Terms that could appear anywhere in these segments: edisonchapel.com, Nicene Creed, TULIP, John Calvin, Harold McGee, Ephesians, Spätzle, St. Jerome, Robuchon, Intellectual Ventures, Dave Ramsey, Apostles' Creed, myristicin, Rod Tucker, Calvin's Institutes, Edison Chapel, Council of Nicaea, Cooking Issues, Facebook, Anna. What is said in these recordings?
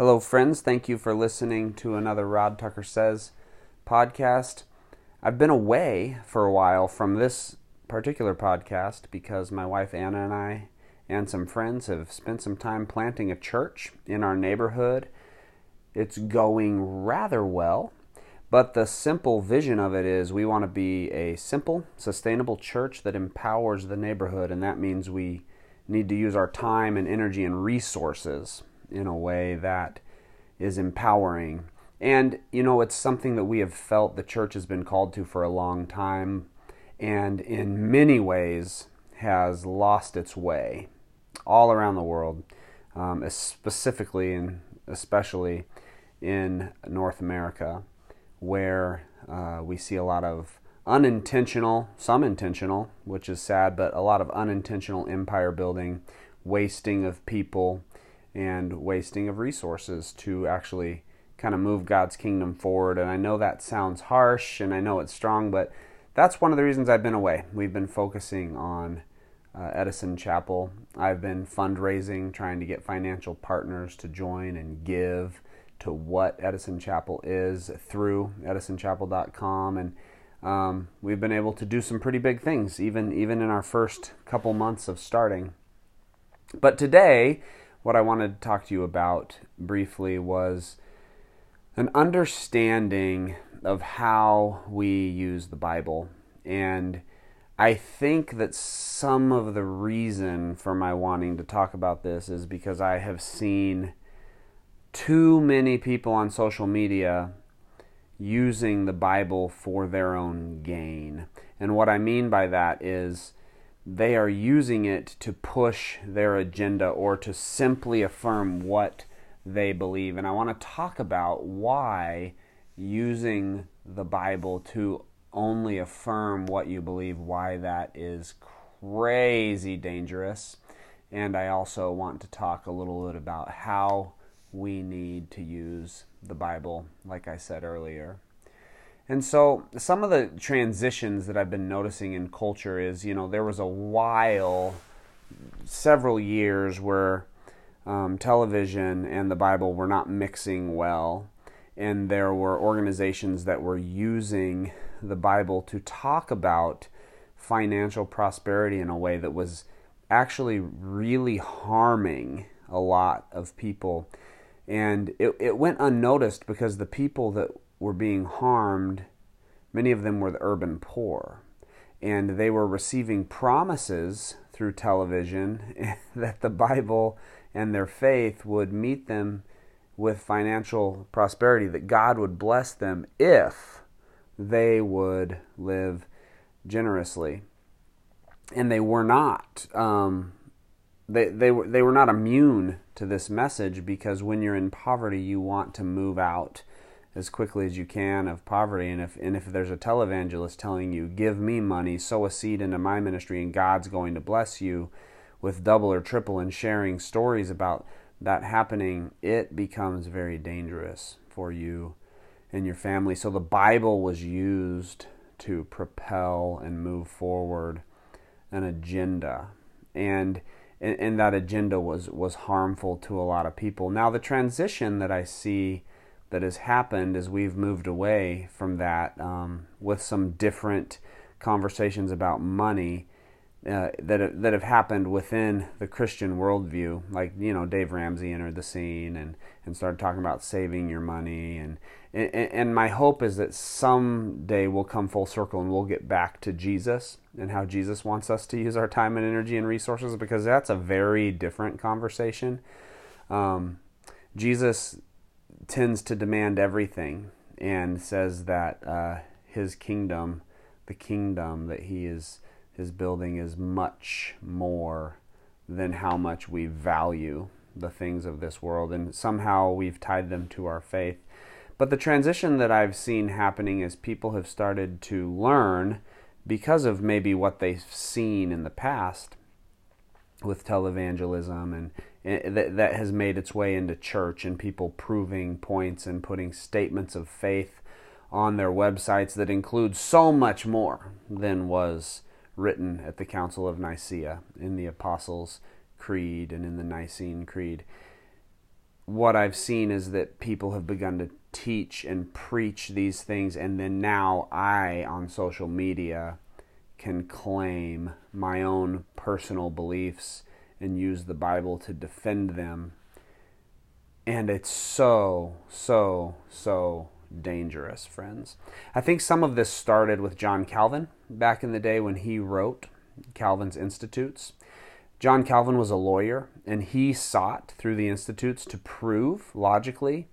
Hello, friends. Thank you for listening to another Rod Tucker Says podcast. I've been away for a while from this particular podcast because my wife Anna and I and some friends have spent some time planting a church in our neighborhood. It's going rather well, but the simple vision of it is we want to be a simple, sustainable church that empowers the neighborhood, and that means we need to use our time and energy and resources in a way that is empowering. And, you know, it's something that we have felt the church has been called to for a long time, and in many ways has lost its way all around the world, specifically and especially in North America, where we see a lot of unintentional, some intentional, which is sad, but a lot of unintentional empire building, wasting of people, and wasting of resources to actually kind of move God's kingdom forward. And I know that sounds harsh, and I know it's strong, but that's one of the reasons I've been away. We've been focusing on Edison Chapel. I've been fundraising, trying to get financial partners to join and give to what Edison Chapel is through edisonchapel.com, and we've been able to do some pretty big things, even in our first couple months of starting. But today, what I wanted to talk to you about briefly was an understanding of how we use the Bible. And I think that some of the reason for my wanting to talk about this is because I have seen too many people on social media using the Bible for their own gain. And what I mean by that is they are using it to push their agenda or to simply affirm what they believe. And I want to talk about why using the Bible to only affirm what you believe, why that is crazy dangerous. And I also want to talk a little bit about how we need to use the Bible, like I said earlier. And so some of the transitions that I've been noticing in culture is, you know, there was a while, several years, where television and the Bible were not mixing well, and there were organizations that were using the Bible to talk about financial prosperity in a way that was actually really harming a lot of people. And it went unnoticed because the people that were being harmed, many of them were the urban poor. And they were receiving promises through television that the Bible and their faith would meet them with financial prosperity, that God would bless them if they would live generously. And they were not. They were not immune to this message, because when you're in poverty, you want to move out as quickly as you can of poverty. And if there's a televangelist telling you, give me money, sow a seed into my ministry, and God's going to bless you with double or triple, and sharing stories about that happening, it becomes very dangerous for you and your family. So the Bible was used to propel and move forward an agenda. And that agenda was harmful to a lot of people. Now, the transition that I see that has happened is we've moved away from that with some different conversations about money that have happened within the Christian worldview. Like, you know, Dave Ramsey entered the scene and started talking about saving your money. And my hope is that someday we'll come full circle and we'll get back to Jesus and how Jesus wants us to use our time and energy and resources, because that's a very different conversation. Jesus tends to demand everything and says that his kingdom, the kingdom that he is building, is much more than how much we value the things of this world. And somehow we've tied them to our faith. But the transition that I've seen happening is people have started to learn, because of maybe what they've seen in the past with televangelism, and that has made its way into church, and people proving points and putting statements of faith on their websites that include so much more than was written at the Council of Nicaea in the Apostles' Creed and in the Nicene Creed. what I've seen is that people have begun to teach and preach these things, and then now I, on social media, can claim my own personal beliefs and use the Bible to defend them. And it's so dangerous, friends. I think some of this started with John Calvin back in the day when he wrote Calvin's Institutes. John Calvin was a lawyer, and he sought through the Institutes to prove logically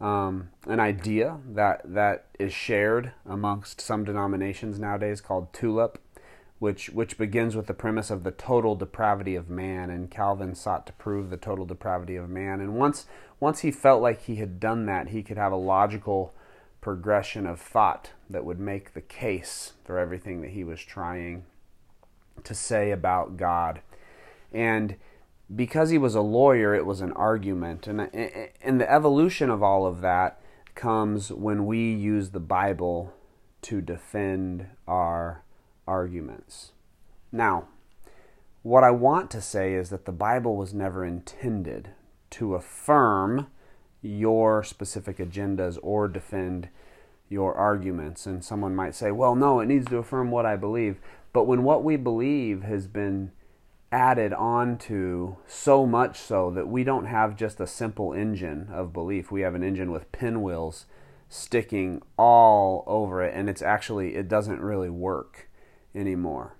an idea that is shared amongst some denominations nowadays called TULIP, which begins with the premise of the total depravity of man, and Calvin sought to prove the total depravity of man. And once he felt like he had done that, he could have a logical progression of thought that would make the case for everything that he was trying to say about God. And because he was a lawyer, it was an argument. And the evolution of all of that comes when we use the Bible to defend our arguments. Now, what I want to say is that the Bible was never intended to affirm your specific agendas or defend your arguments. And someone might say, well, no, it needs to affirm what I believe. But when what we believe has been added on to so much so that we don't have just a simple engine of belief, we have an engine with pinwheels sticking all over it, and it doesn't really work anymore.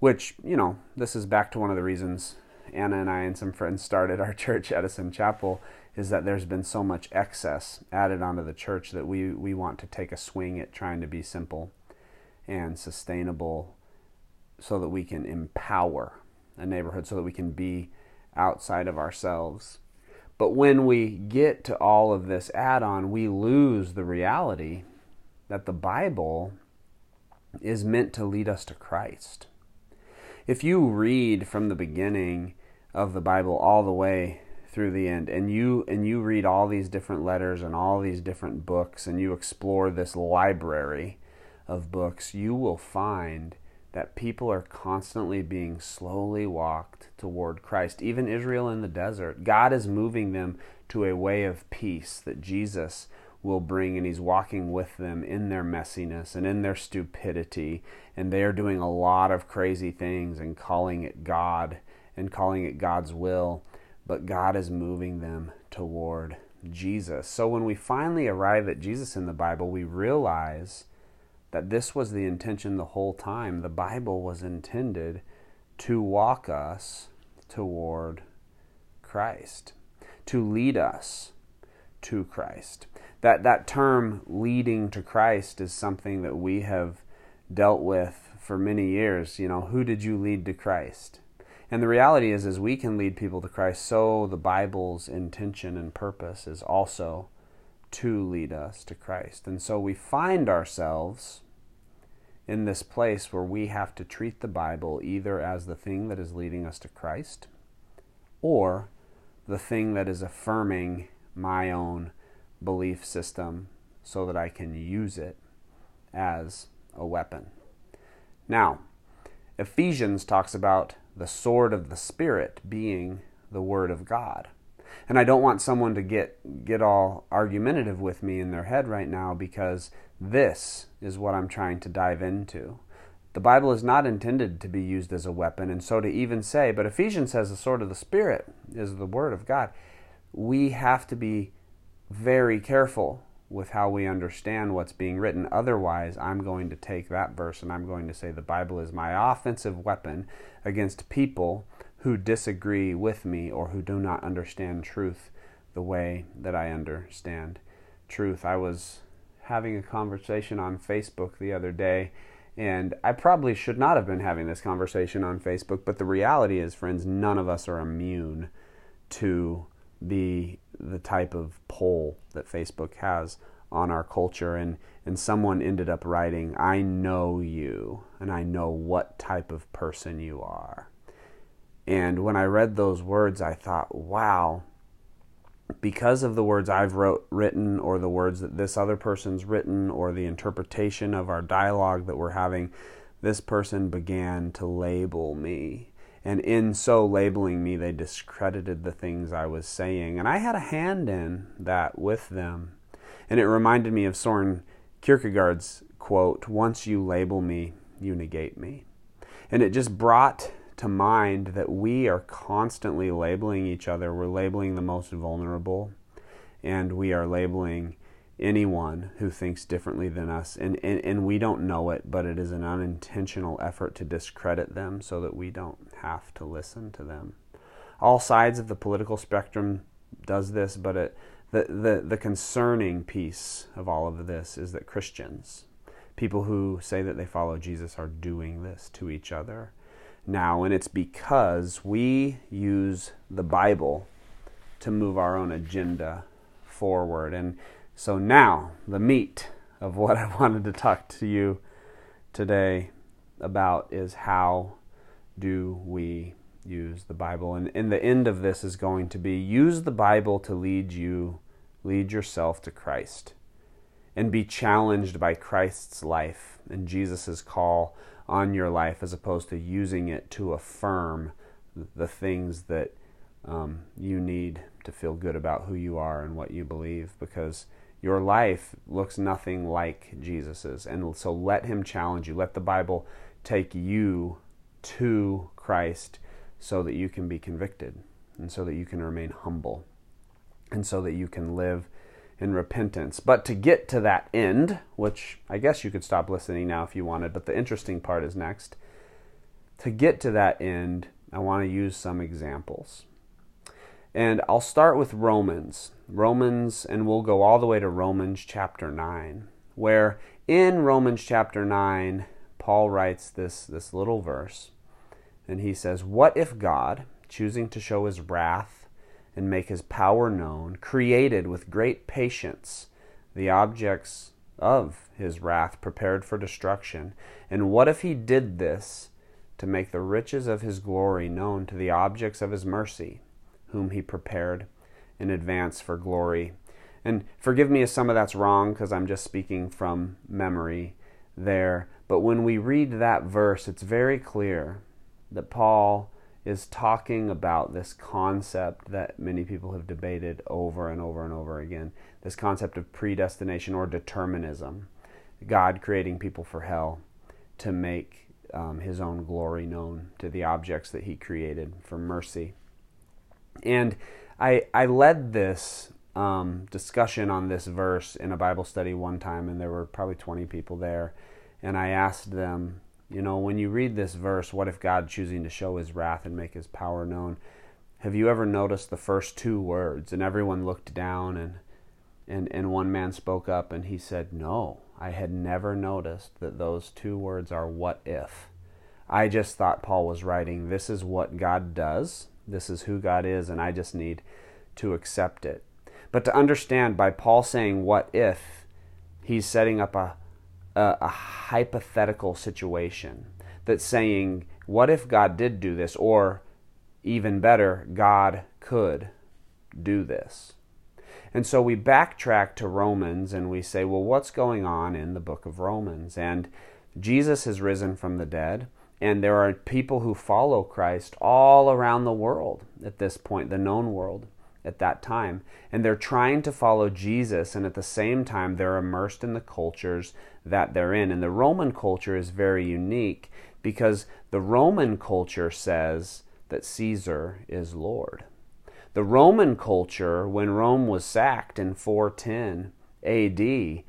Which, this is back to one of the reasons Anna and I and some friends started our church, Edison Chapel, is that there's been so much excess added onto the church that we want to take a swing at trying to be simple and sustainable so that we can empower a neighborhood, so that we can be outside of ourselves. But when we get to all of this add-on, we lose the reality that the Bible is meant to lead us to Christ. If you read from the beginning of the Bible all the way through the end, and you read all these different letters and all these different books, and you explore this library of books, you will find that people are constantly being slowly walked toward Christ. Even Israel in the desert, God is moving them to a way of peace that Jesus will bring, and he's walking with them in their messiness and in their stupidity, and they are doing a lot of crazy things and calling it God and calling it God's will, but God is moving them toward Jesus. So when we finally arrive at Jesus in the Bible, we realize that this was the intention the whole time. The Bible was intended to walk us toward Christ, to lead us to Christ. That term, leading to Christ, is something that we have dealt with for many years. Who did you lead to Christ? And the reality is we can lead people to Christ, so the Bible's intention and purpose is also to lead us to Christ. And so we find ourselves in this place where we have to treat the Bible either as the thing that is leading us to Christ or the thing that is affirming my own belief system so that I can use it as a weapon. Now, Ephesians talks about the sword of the Spirit being the Word of God. And I don't want someone to get all argumentative with me in their head right now, because this is what I'm trying to dive into. The Bible is not intended to be used as a weapon, and so to even say, but Ephesians says the sword of the Spirit is the Word of God, we have to be very careful with how we understand what's being written. Otherwise, I'm going to take that verse and I'm going to say the Bible is my offensive weapon against people who disagree with me or who do not understand truth the way that I understand truth. I was having a conversation on Facebook the other day, and I probably should not have been having this conversation on Facebook, but the reality is, friends, none of us are immune to the type of poll that Facebook has on our culture. And someone ended up writing, I know you, and I know what type of person you are. And when I read those words, I thought, wow, because of the words I've written or the words that this other person's written or the interpretation of our dialogue that we're having, this person began to label me. And in so labeling me, they discredited the things I was saying. And I had a hand in that with them. And it reminded me of Soren Kierkegaard's quote, "Once you label me, you negate me." And it just brought to mind that we are constantly labeling each other. We're labeling the most vulnerable. And we are labeling anyone who thinks differently than us. And we don't know it, but it is an unintentional effort to discredit them so that we don't have to listen to them. All sides of the political spectrum does this, but the concerning piece of all of this is that Christians, people who say that they follow Jesus, are doing this to each other now. And it's because we use the Bible to move our own agenda forward. And so now, the meat of what I wanted to talk to you today about is how do we use the Bible. And the end of this is going to be, use the Bible to lead yourself to Christ, and be challenged by Christ's life and Jesus' call on your life, as opposed to using it to affirm the things that you need to feel good about who you are and what you believe, because your life looks nothing like Jesus's. And so let him challenge you. Let the Bible take you to Christ so that you can be convicted, and so that you can remain humble, and so that you can live in repentance. But to get to that end, which I guess you could stop listening now if you wanted, but the interesting part is next. To get to that end, I want to use some examples. And I'll start with Romans, and we'll go all the way to Romans chapter 9, where in Romans chapter 9, Paul writes this little verse, and he says, "What if God, choosing to show his wrath and make his power known, created with great patience the objects of his wrath prepared for destruction? And what if he did this to make the riches of his glory known to the objects of his mercy, whom he prepared in advance for glory?" And forgive me if some of that's wrong, because I'm just speaking from memory there. But when we read that verse, it's very clear that Paul is talking about this concept that many people have debated over and over and over again, this concept of predestination or determinism, God creating people for hell to make his own glory known to the objects that he created for mercy. And I led this discussion on this verse in a Bible study one time, and there were probably 20 people there. And I asked them, you know, when you read this verse, what if God choosing to show his wrath and make his power known, have you ever noticed the first two words? And everyone looked down, and one man spoke up, and he said, "No, I had never noticed that those two words are what if. I just thought Paul was writing, this is what God does. This is who God is, and I just need to accept it." But to understand, by Paul saying, what if, he's setting up a hypothetical situation that's saying, what if God did do this? Or even better, God could do this. And so we backtrack to Romans, and we say, well, what's going on in the book of Romans? And Jesus has risen from the dead. And there are people who follow Christ all around the world at this point, the known world at that time. And they're trying to follow Jesus, and at the same time, they're immersed in the cultures that they're in. And the Roman culture is very unique, because the Roman culture says that Caesar is Lord. The Roman culture, when Rome was sacked in 410 AD,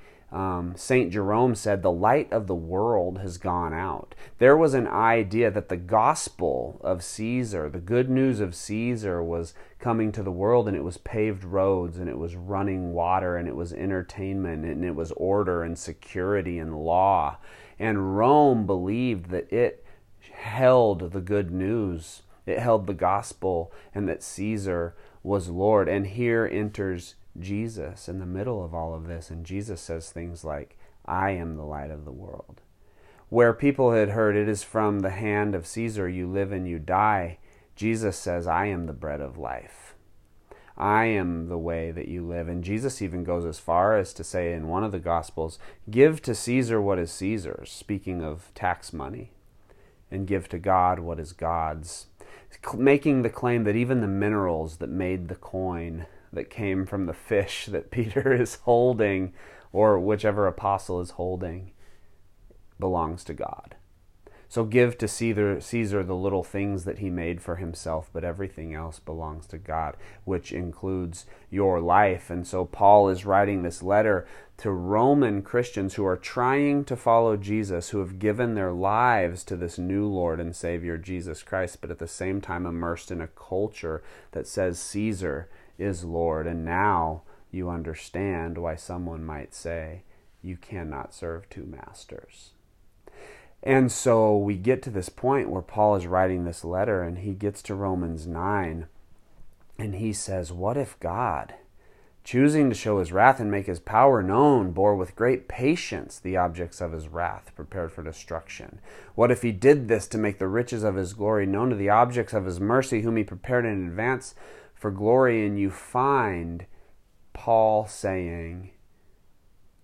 St. Jerome said, the light of the world has gone out. There was an idea that the gospel of Caesar, the good news of Caesar, was coming to the world, and it was paved roads, and it was running water, and it was entertainment, and it was order and security and law. And Rome believed that it held the good news. It held the gospel, and that Caesar was Lord. And here enters Jesus in the middle of all of this, and Jesus says things like, "I am the light of the world." Where people had heard, "It is from the hand of Caesar you live and you die," Jesus says, "I am the bread of life. I am the way that you live." And Jesus even goes as far as to say in one of the Gospels, "Give to Caesar what is Caesar's," speaking of tax money, "and give to God what is God's." making the claim that even the minerals that made the coin that came from the fish that Peter is holding, or whichever apostle is holding, belongs to God. So give to Caesar the little things that he made for himself, but everything else belongs to God, which includes your life. And so Paul is writing this letter to Roman Christians who are trying to follow Jesus, who have given their lives to this new Lord and Savior, Jesus Christ, but at the same time immersed in a culture that says Caesar is Lord. And now you understand why someone might say, you cannot serve two masters. And so we get to this point where Paul is writing this letter, and he gets to Romans 9, and he says, what if God, choosing to show his wrath and make his power known, bore with great patience the objects of his wrath, prepared for destruction? What if he did this to make the riches of his glory known to the objects of his mercy, whom he prepared in advance for glory? And you find Paul saying,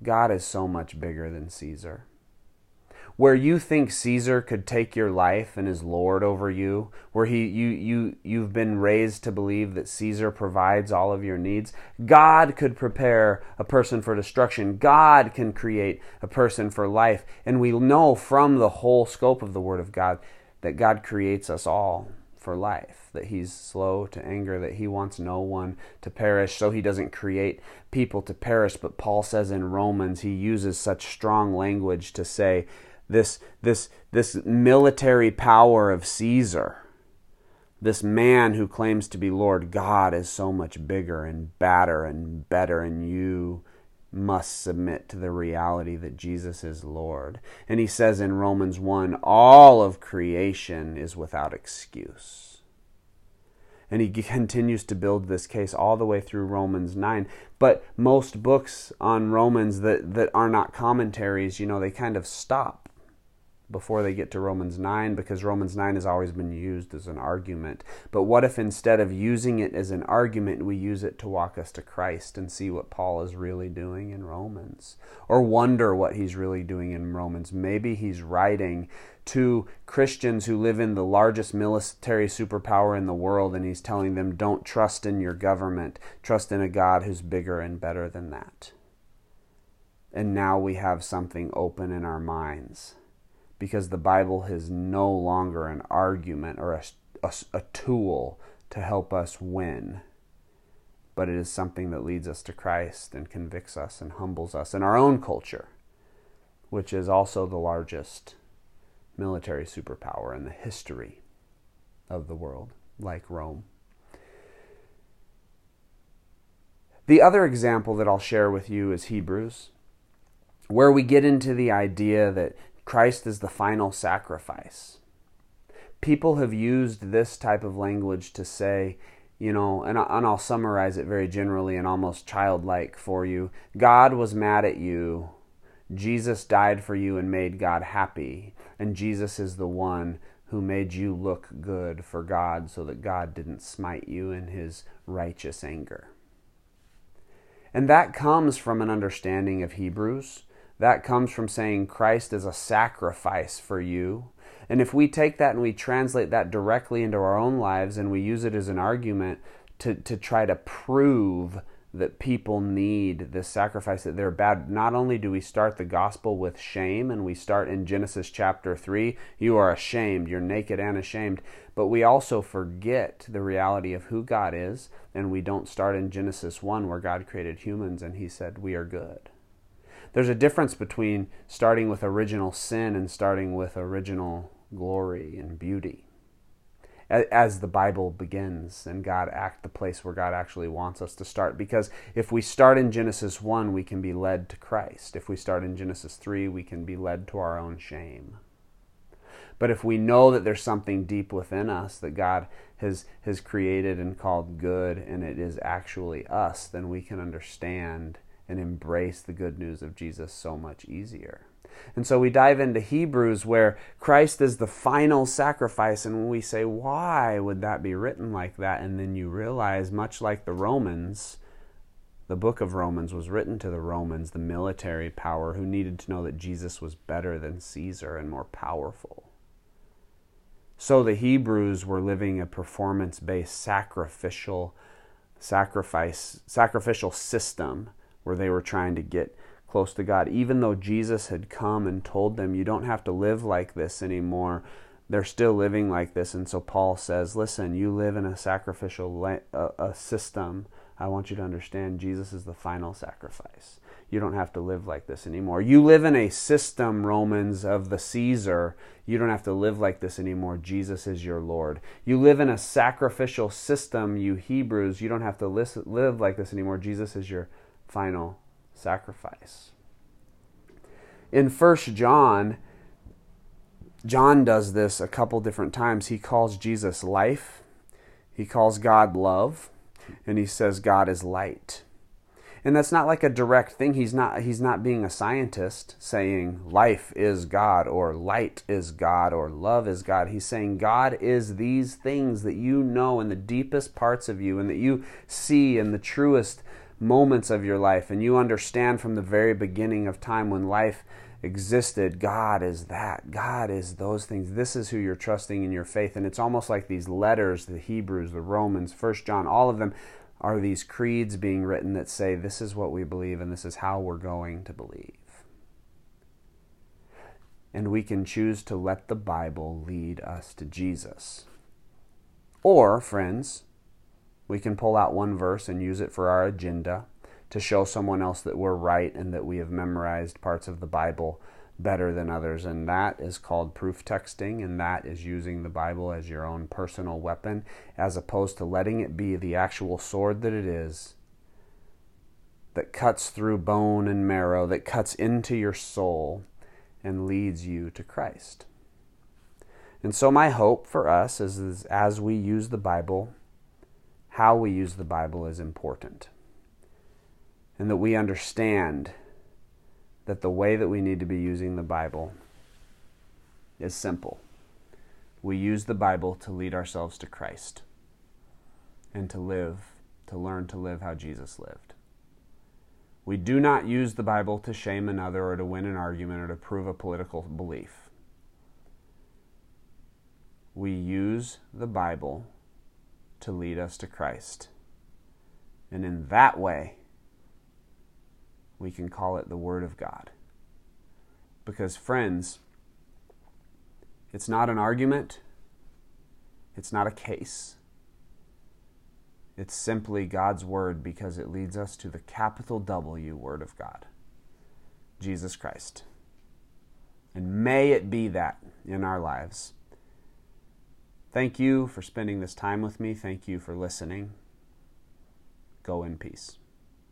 God is so much bigger than Caesar. Where you think Caesar could take your life and is Lord over you, where you've been raised to believe that Caesar provides all of your needs, God could prepare a person for destruction. God can create a person for life. And we know from the whole scope of the Word of God that God creates us all for life, that he's slow to anger, that he wants no one to perish, so he doesn't create people to perish. But Paul says in Romans, he uses such strong language to say, this military power of Caesar, this man who claims to be Lord, God is so much bigger and badder and better, and you must submit to the reality that Jesus is Lord. And he says in Romans 1, all of creation is without excuse. And he continues to build this case all the way through Romans 9. But most books on Romans that are not commentaries, you know, they kind of stop before they get to Romans 9, because Romans 9 has always been used as an argument. But what if instead of using it as an argument, we use it to walk us to Christ and see what Paul is really doing in Romans, or wonder what he's really doing in Romans? Maybe he's writing to Christians who live in the largest military superpower in the world, and he's telling them, don't trust in your government, trust in a God who's bigger and better than that. And now we have something open in our minds, because the Bible is no longer an argument or a tool to help us win, but it is something that leads us to Christ and convicts us and humbles us in our own culture, which is also the largest military superpower in the history of the world, like Rome. The other example that I'll share with you is Hebrews, where we get into the idea that Christ is the final sacrifice. People have used this type of language to say, you know, and I'll summarize it very generally and almost childlike for you. God was mad at you. Jesus died for you and made God happy. And Jesus is the one who made you look good for God so that God didn't smite you in his righteous anger. And that comes from an understanding of Hebrews. That comes from saying Christ is a sacrifice for you. And if we take that and we translate that directly into our own lives and we use it as an argument to try to prove that people need this sacrifice, that they're bad, not only do we start the gospel with shame, and we start in Genesis chapter 3, you are ashamed, you're naked and ashamed, but we also forget the reality of who God is, and we don't start in Genesis 1 where God created humans and he said, we are good. There's a difference between starting with original sin and starting with original glory and beauty, as the Bible begins and the place where God actually wants us to start. Because if we start in Genesis 1, we can be led to Christ. If we start in Genesis 3, we can be led to our own shame. But if we know that there's something deep within us that God has created and called good, and it is actually us, then we can understand and embrace the good news of Jesus so much easier. And so we dive into Hebrews where Christ is the final sacrifice, and when we say, why would that be written like that? And then you realize, much like the Romans, the book of Romans was written to the Romans, the military power, who needed to know that Jesus was better than Caesar and more powerful. So the Hebrews were living a performance-based sacrificial system where they were trying to get close to God. Even though Jesus had come and told them, you don't have to live like this anymore, they're still living like this. And so Paul says, listen, you live in a sacrificial system. I want you to understand Jesus is the final sacrifice. You don't have to live like this anymore. You live in a system, Romans, of the Caesar. You don't have to live like this anymore. Jesus is your Lord. You live in a sacrificial system, you Hebrews. You don't have to live like this anymore. Jesus is your final sacrifice. In 1 John, John does this a couple different times. He calls Jesus life. He calls God love. And he says God is light. And that's not like a direct thing. He's not being a scientist saying life is God or light is God or love is God. He's saying God is these things that you know in the deepest parts of you and that you see in the truest moments of your life. And you understand from the very beginning of time when life existed, God is that. God is those things. This is who you're trusting in your faith. And it's almost like these letters, the Hebrews, the Romans, 1 John, all of them are these creeds being written that say this is what we believe and this is how we're going to believe. And we can choose to let the Bible lead us to Jesus. Or, friends, we can pull out one verse and use it for our agenda to show someone else that we're right and that we have memorized parts of the Bible better than others. And that is called proof texting, and that is using the Bible as your own personal weapon, as opposed to letting it be the actual sword that it is, that cuts through bone and marrow, that cuts into your soul and leads you to Christ. And so my hope for us is as we use the Bible, how we use the Bible is important. And that we understand that the way that we need to be using the Bible is simple. We use the Bible to lead ourselves to Christ and to learn to live how Jesus lived. We do not use the Bible to shame another or to win an argument or to prove a political belief. We use the Bible to lead us to Christ. And in that way, we can call it the Word of God. Because, friends, it's not an argument. It's not a case. It's simply God's Word because it leads us to the capital W Word of God, Jesus Christ. And may it be that in our lives. Thank you for spending this time with me. Thank you for listening. Go in peace.